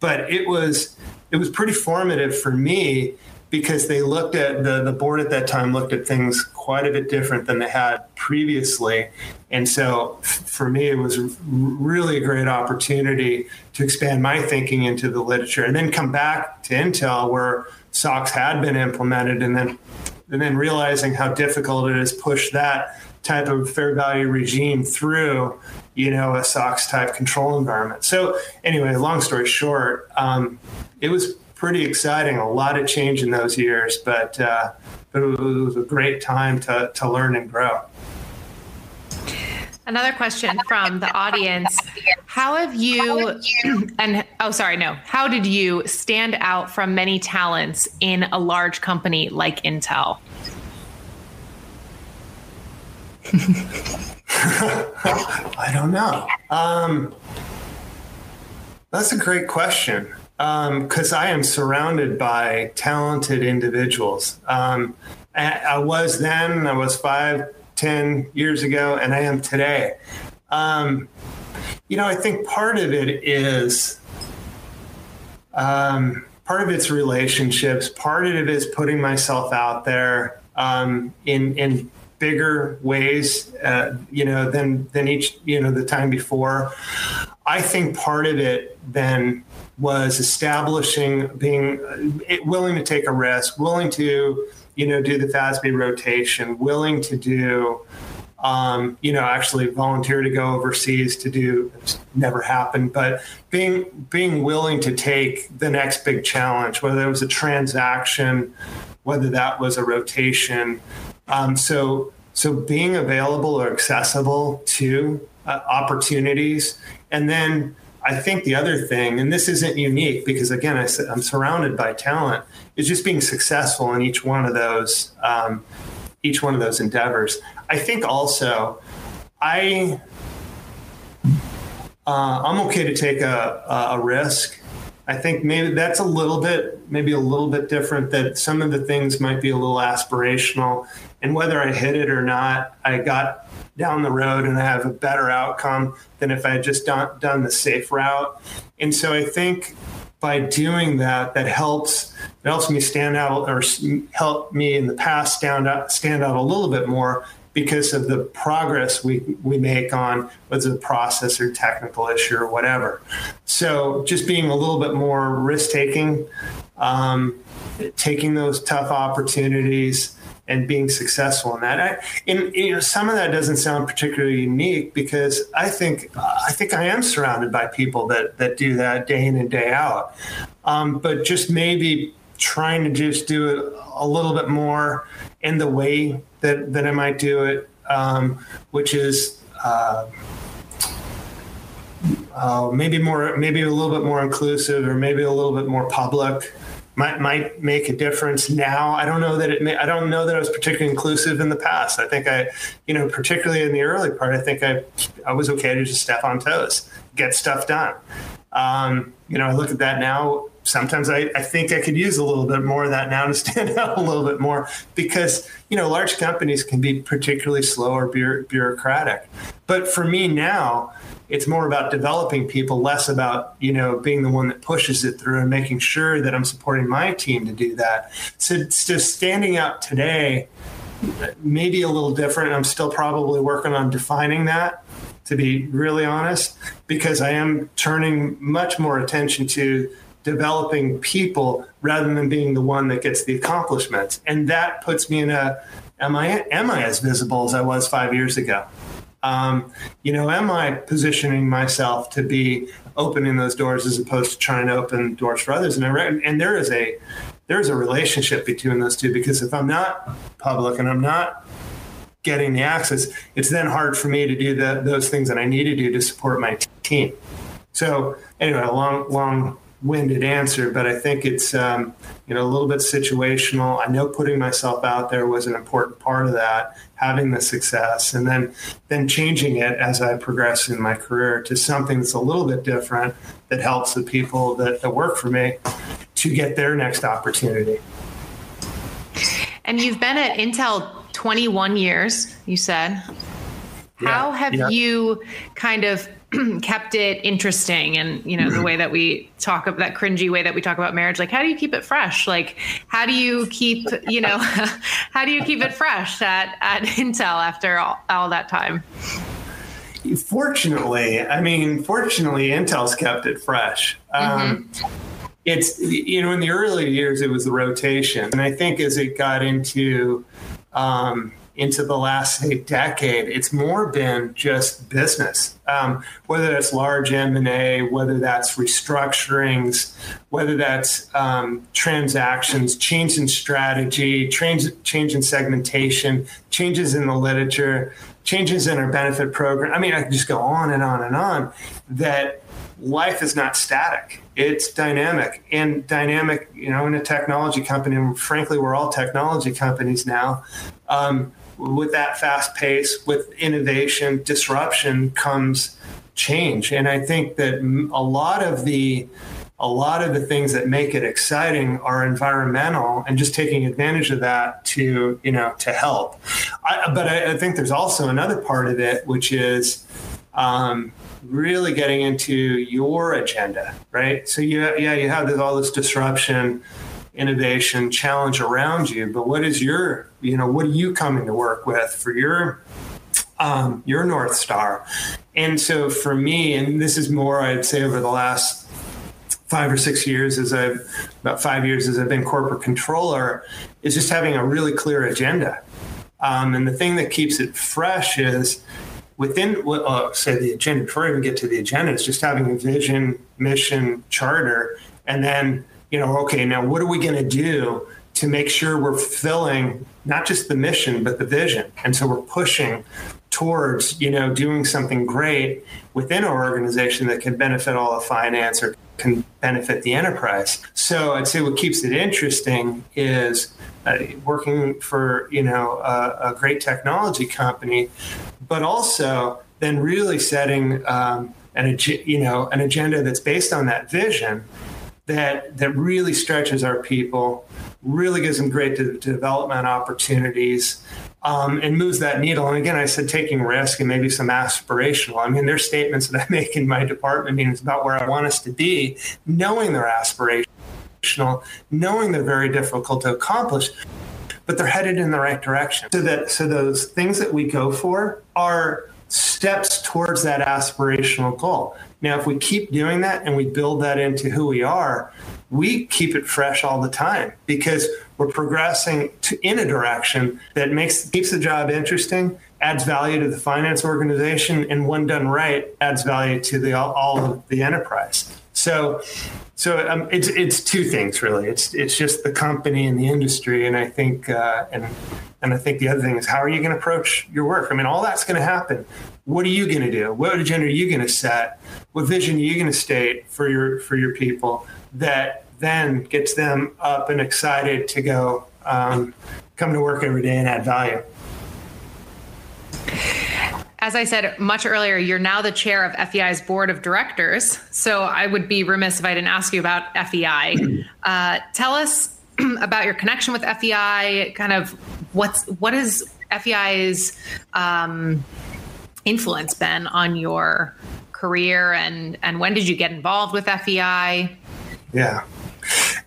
But it was, it was pretty formative for me because they looked at the, the board at that time looked at things quite a bit different than they had previously. And so for me, it was really a great opportunity to expand my thinking into the literature and then come back to Intel where SOX had been implemented and then and then realizing how difficult it is to push that type of fair value regime through, you know, a SOX type control environment. So anyway, long story short, um, it was pretty exciting, a lot of change in those years, but uh, it was a great time to, to learn and grow. Another question from the audience. How have you, and oh, sorry, no. How did you stand out from many talents in a large company like Intel? I don't know. Um, that's a great question. Because um, I am surrounded by talented individuals. Um, I, I was then, I was five, ten years ago, and I am today. Um, you know, I think part of it is, um, part of it's relationships, part of it is putting myself out there um, in in bigger ways, uh, you know, than, than each, you know, the time before. I think part of it then was establishing, being willing to take a risk, willing to, you know, do the F A S B rotation, willing to do, um, you know, actually volunteer to go overseas to do, it's never happened, but being being willing to take the next big challenge, whether it was a transaction, whether that was a rotation. Um, so so being available or accessible to uh, opportunities. And then I think the other thing, and this isn't unique because, again, I, I'm surrounded by talent, is just being successful in each one of those, um, each one of those endeavors. I think also, I uh, I'm okay to take a, a risk. I think maybe that's a little bit, maybe a little bit different. That some of the things might be a little aspirational, and whether I hit it or not, I got down the road and I have a better outcome than if I had just done, done the safe route. And so I think by doing that, that helps, it helps me stand out, or helped me in the past stand out, stand out a little bit more because of the progress we, we make on whether it's a process or technical issue or whatever. So just being a little bit more risk-taking, um, taking those tough opportunities, and being successful in that. I, and, you know, some of that doesn't sound particularly unique because I think I think I am surrounded by people that that do that day in and day out. Um, but just maybe trying to just do it a little bit more in the way that, that I might do it, um, which is uh, uh, maybe more, maybe a little bit more inclusive, or maybe a little bit more public. Might might make a difference now. I don't know that it. May, I don't know that I was particularly inclusive in the past. I think I, you know, particularly in the early part, I think I, I was okay to just step on toes, get stuff done. Um, you know, I look at that now. Sometimes I, I think I could use a little bit more of that now to stand out a little bit more because, you know, large companies can be particularly slow or bureaucratic. But for me now, it's more about developing people, less about, you know, being the one that pushes it through and making sure that I'm supporting my team to do that. So, so standing out today may be a little different. I'm still probably working on defining that, to be really honest, because I am turning much more attention to developing people rather than being the one that gets the accomplishments. And that puts me in a, am I, am I as visible as I was five years ago? Um, you know, am I positioning myself to be opening those doors as opposed to trying to open doors for others? And I re- and there is a, there is a relationship between those two, because if I'm not public and I'm not getting the access, it's then hard for me to do the, those things that I need to do to support my t- team. So anyway, a long, long, winded answer, but I think it's um, you know, a little bit situational. I know putting myself out there was an important part of that, having the success, and then then changing it as I progress in my career to something that's a little bit different that helps the people that, that work for me to get their next opportunity. And you've been at Intel twenty-one years, you said. How yeah, have yeah. you kind of kept it interesting. And, you know, the way that we talk of that cringy way that we talk about marriage, like, how do you keep it fresh? Like, how do you keep, you know, how do you keep it fresh at, at Intel after all, all that time? Fortunately, I mean, fortunately, Intel's kept it fresh. Um, mm-hmm. It's, you know, in the early years, it was the rotation. And I think as it got into, um, into the last decade, it's more been just business, um, whether that's large M and A, whether that's restructurings, whether that's um, transactions, change in strategy, change, change in segmentation, changes in the literature, changes in our benefit program. I mean, I can just go on and on and on, that life is not static. It's dynamic and dynamic, you know, in a technology company. And frankly, we're all technology companies now. Um, with that fast pace, with innovation, disruption comes change. And I think that a lot of the a lot of the things that make it exciting are environmental, and just taking advantage of that to, you know, to help. I, but I, I think there's also another part of it, which is um, really getting into your agenda, right? So you, yeah, you have this, all this disruption, innovation, challenge around you, but what is your, you know, what are you coming to work with for your, um, your North Star? And so for me, and this is more, I'd say over the last five or six years as I've, about five years as I've been corporate controller, is just having a really clear agenda. Um, and the thing that keeps it fresh is, within, uh, say, the agenda, before I even get to the agenda, it's just having a vision, mission, charter, and then, you know, okay, now what are we going to do to make sure we're fulfilling not just the mission, but the vision? And so we're pushing towards, you know, doing something great within our organization that can benefit all of finance or can benefit the enterprise. So I'd say what keeps it interesting is uh, working for, you know, a, a great technology company, but also then really setting um, an, you know, an agenda that's based on that vision that that really stretches our people, really gives them great de- development opportunities, um, and moves that needle. And again, I said taking risk and maybe some aspirational. I mean, there's statements that I make in my department meetings about where I want us to be, knowing they're aspirational, knowing they're very difficult to accomplish, but they're headed in the right direction. So that so those things that we go for are steps towards that aspirational goal. Now, if we keep doing that and we build that into who we are, we keep it fresh all the time because we're progressing to, in a direction that makes keeps the job interesting, adds value to the finance organization, and when done right, adds value to the all, all of the enterprise. So, so um, it's it's two things really. It's it's just the company and the industry, and I think uh, and and I think the other thing is, how are you going to approach your work? I mean, all that's going to happen. What are you going to do? What agenda are you going to set? What vision are you going to state for your for your people that then gets them up and excited to go um, come to work every day and add value? As I said much earlier, you're now the chair of F E I's board of directors. So I would be remiss if I didn't ask you about F E I. Uh, tell us about your connection with F E I, kind of what's, what is F E I's um, influence been on your career, and, and when did you get involved with F E I? Yeah.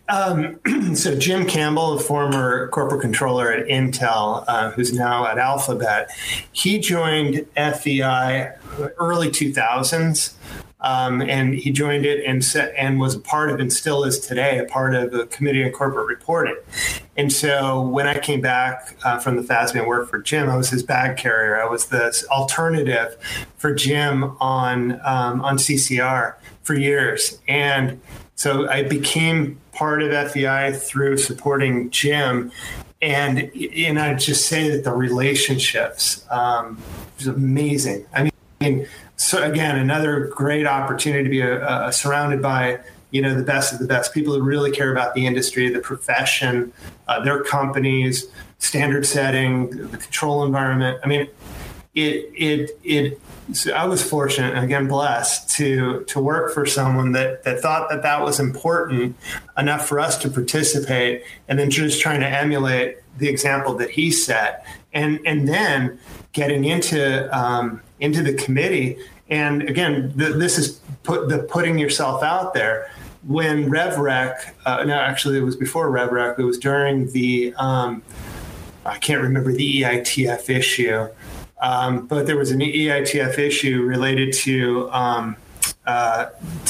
Um, so Jim Campbell, the former corporate controller at Intel, uh, who's now at Alphabet, he joined F E I early two thousands, um, and he joined it and set, and was a part of, and still is today, a part of the Committee on Corporate Reporting. And so when I came back uh, from the F A S B and worked for Jim, I was his bag carrier. I was the alternative for Jim on um, on C C R for years, and so I became part of F E I through supporting Jim, and and I just say that the relationships um, is amazing. I mean, so again, another great opportunity to be uh, surrounded by, you know, the best of the best, people who really care about the industry, the profession, uh, their companies, standard setting, the control environment. I mean, it it it. So I was fortunate, and again, blessed to to work for someone that, that thought that that was important enough for us to participate, and then just trying to emulate the example that he set and and then getting into um, into the committee. And again, the, this is put the putting yourself out there. When RevRec, uh, no, actually it was before RevRec. It was during the um, I can't remember the E I T F issue, um, but there was an E I T F issue related to um, uh,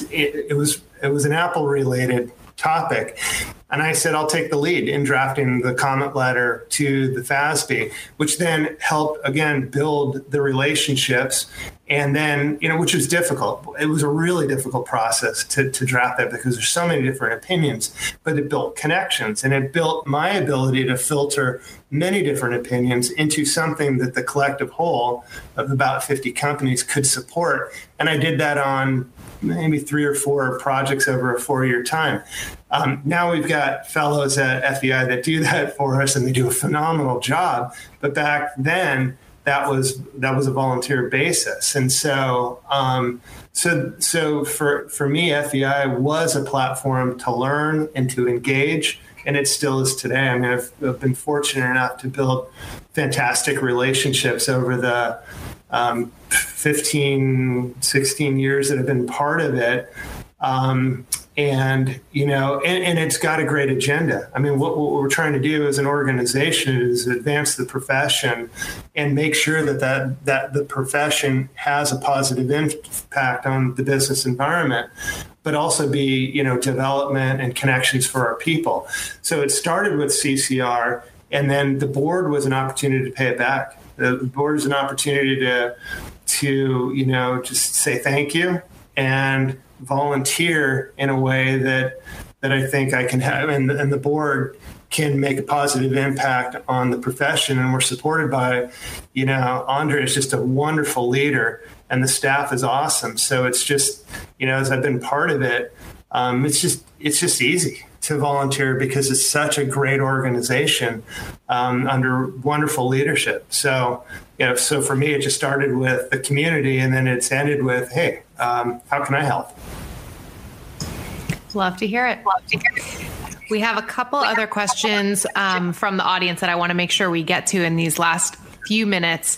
it, it was it was an Apple related topic. And I said, I'll take the lead in drafting the comment letter to the F A S B, which then helped, again, build the relationships. And then, you know, which was difficult. It was a really difficult process to, to draft that because there's so many different opinions, but it built connections and it built my ability to filter many different opinions into something that the collective whole of about fifty companies could support. And I did that on maybe three or four projects over a four-year time. Um, now we've got fellows at F E I that do that for us, and they do a phenomenal job. But back then, that was that was a volunteer basis, and so um, so so for for me, F E I was a platform to learn and to engage, and it still is today. I mean, I've, I've been fortunate enough to build fantastic relationships over the um, fifteen, sixteen years that I've been part of it. Um, And, you know, and, and it's got a great agenda. I mean, what, what we're trying to do as an organization is advance the profession and make sure that, that that the profession has a positive impact on the business environment, but also be, you know, development and connections for our people. So it started with C C R, and then the board was an opportunity to pay it back. The board is an opportunity to, to, you know, just say thank you and volunteer in a way that that I think I can have, and, and the board can make a positive impact on the profession. And we're supported by, you know, Andre is just a wonderful leader, and the staff is awesome. So it's just, you know, as I've been part of it, um, it's just it's just easy to volunteer because it's such a great organization um, under wonderful leadership. So, you know, so for me, it just started with the community, and then it's ended with, hey, um, how can I help? Love to hear it. Love to hear it. We have a couple other questions um, from the audience that I want to make sure we get to in these last few minutes.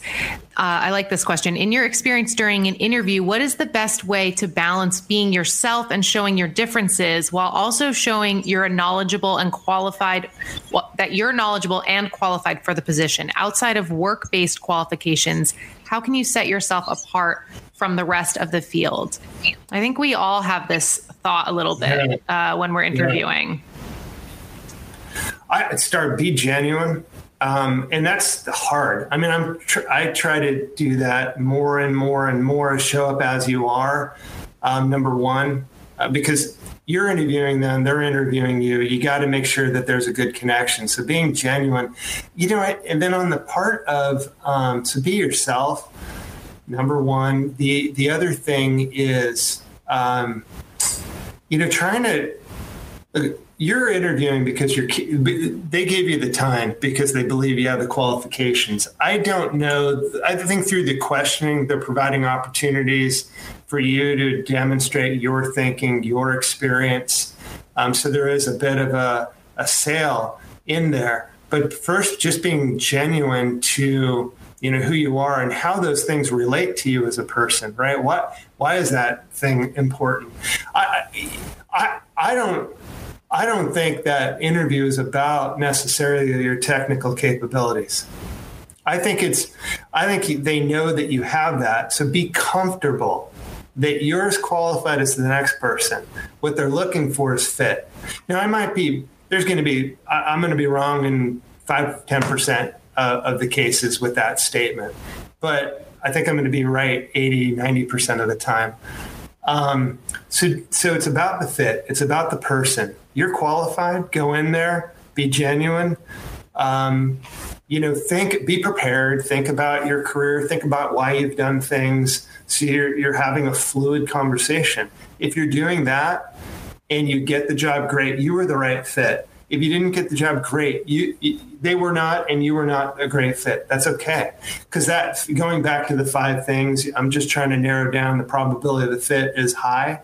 Uh, I like this question. In your experience during an interview, what is the best way to balance being yourself and showing your differences while also showing you're knowledgeable and qualified, well, that you're knowledgeable and qualified for the position? Outside of work-based qualifications, how can you set yourself apart from the rest of the field? I think we all have this thought a little bit uh, when we're interviewing. I'd start, be genuine. Um, and that's hard. I mean, I'm tr- I try to do that more and more and more. Show up as you are, um, number one, uh, because you're interviewing them, they're interviewing you. You got to make sure that there's a good connection. So being genuine, you know, and then on the part of um, so be yourself, number one. The the other thing is, um, you know, trying to. Uh, You're interviewing because you're. They gave you the time because they believe you have the qualifications. I don't know. I think through the questioning, they're providing opportunities for you to demonstrate your thinking, your experience. Um, so there is a bit of a, a sale in there. But first, just being genuine to, you know, who you are and how those things relate to you as a person, right? What? Why is that thing important? I, I, I don't. I don't think that interview is about necessarily your technical capabilities. I think it's, I think they know that you have that. So be comfortable that you're as qualified as the next person. What they're looking for is fit. Now I might be, there's going to be, I'm going to be wrong in five, ten percent of the cases with that statement, but I think I'm going to be right eighty, ninety percent of the time. Um, so, so it's about the fit. It's about the person. You're qualified. Go in there. Be genuine. Um, you know, think. Be prepared. Think about your career. Think about why you've done things. So you're you're having a fluid conversation. If you're doing that, and you get the job, great. You were the right fit. If you didn't get the job, great. You, you they were not, and you were not a great fit. That's okay, because that going back to the five things, I'm just trying to narrow down. The probability of the fit is high.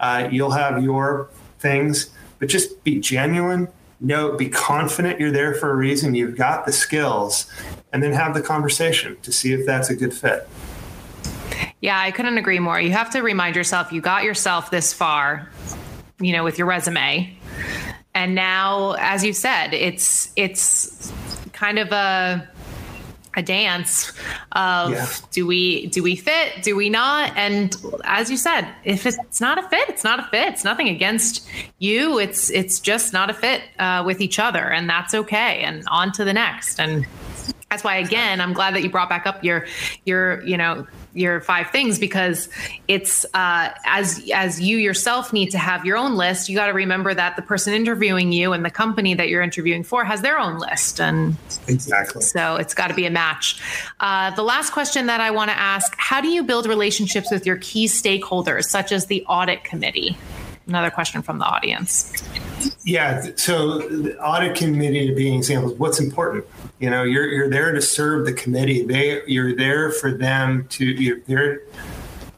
Uh, you'll have your things, but just be genuine. know, be confident you're there for a reason, you've got the skills, and then have the conversation to see if that's a good fit. Yeah, I couldn't agree more. You have to remind yourself, you got yourself this far, you know, with your resume. And now, as you said, it's it's kind of a a dance of yeah. do we do we fit, do we not? And as you said, if it's not a fit, it's not a fit. It's nothing against you. It's it's just not a fit uh, with each other, and that's okay. And on to the next. And that's why, again, I'm glad that you brought back up your your you know. your five things, because it's uh, as as you yourself need to have your own list, you got to remember that the person interviewing you and the company that you're interviewing for has their own list. And exactly. So it's got to be a match. Uh, the last question that I want to ask, how do you build relationships with your key stakeholders, such as the audit committee? Another question from the audience. Yeah, so the audit committee being examples, what's important? You know, you're you're there to serve the committee. They you're there for them to you're there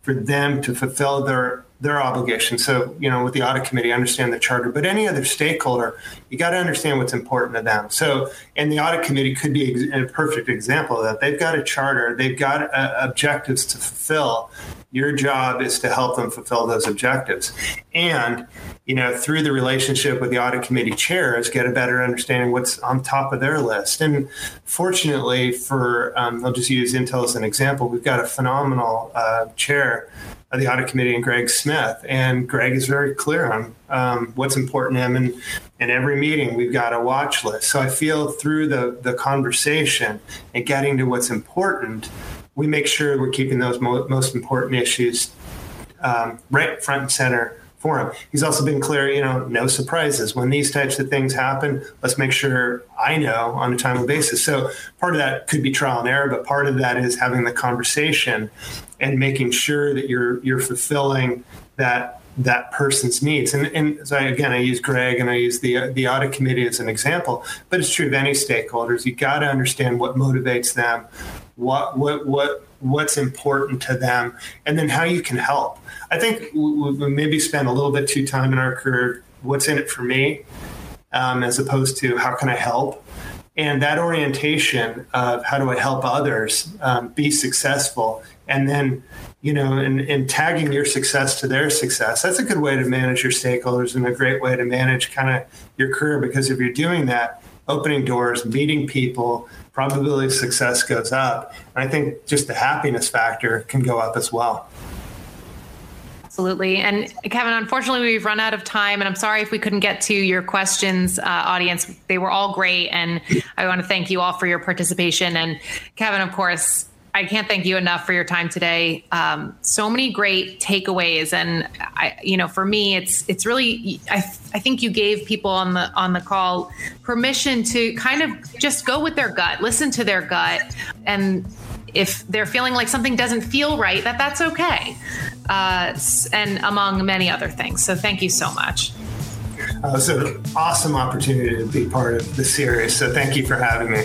for them to fulfill their their obligation. So, you know, with the audit committee, understand the charter, but any other stakeholder, you got to understand what's important to them. So, and the audit committee could be a perfect example of that. They've got a charter, they've got uh, objectives to fulfill. Your job is to help them fulfill those objectives. And, you know, through the relationship with the audit committee chairs, get a better understanding what's on top of their list. And fortunately for, um, I'll just use Intel as an example, we've got a phenomenal uh, chair of the audit committee in Greg Smith. And Greg is very clear on um, what's important to him. And in every meeting, we've got a watch list. So I feel through the the conversation and getting to what's important, we make sure we're keeping those mo- most important issues um, right front and center for him. He's also been clear, you know, no surprises. When these types of things happen, let's make sure I know on a timely basis. So part of that could be trial and error, but part of that is having the conversation and making sure that you're you're fulfilling that that person's needs. And, and so I, again, I use Greg and I use the the audit committee as an example, but it's true of any stakeholders. You got to understand what motivates them, what what what what's important to them, and then how you can help. I think we, we maybe spend a little bit too time in our career, what's in it for me, um, as opposed to how can I help? And that orientation of how do I help others um, be successful, and then, you know, and, and tagging your success to their success. That's a good way to manage your stakeholders and a great way to manage kind of your career, because if you're doing that, opening doors, meeting people, probability of success goes up. And I think just the happiness factor can go up as well. Absolutely. And Kevin, unfortunately, we've run out of time, and I'm sorry if we couldn't get to your questions, uh, audience. They were all great. And I want to thank you all for your participation. And Kevin, of course, I can't thank you enough for your time today. Um, so many great takeaways. And I, you know, for me, it's, it's really, I, I think you gave people on the, on the call permission to kind of just go with their gut, listen to their gut. And if they're feeling like something doesn't feel right, that that's okay. Uh, and among many other things. So thank you so much. Uh, it was an awesome opportunity to be part of the series. So thank you for having me.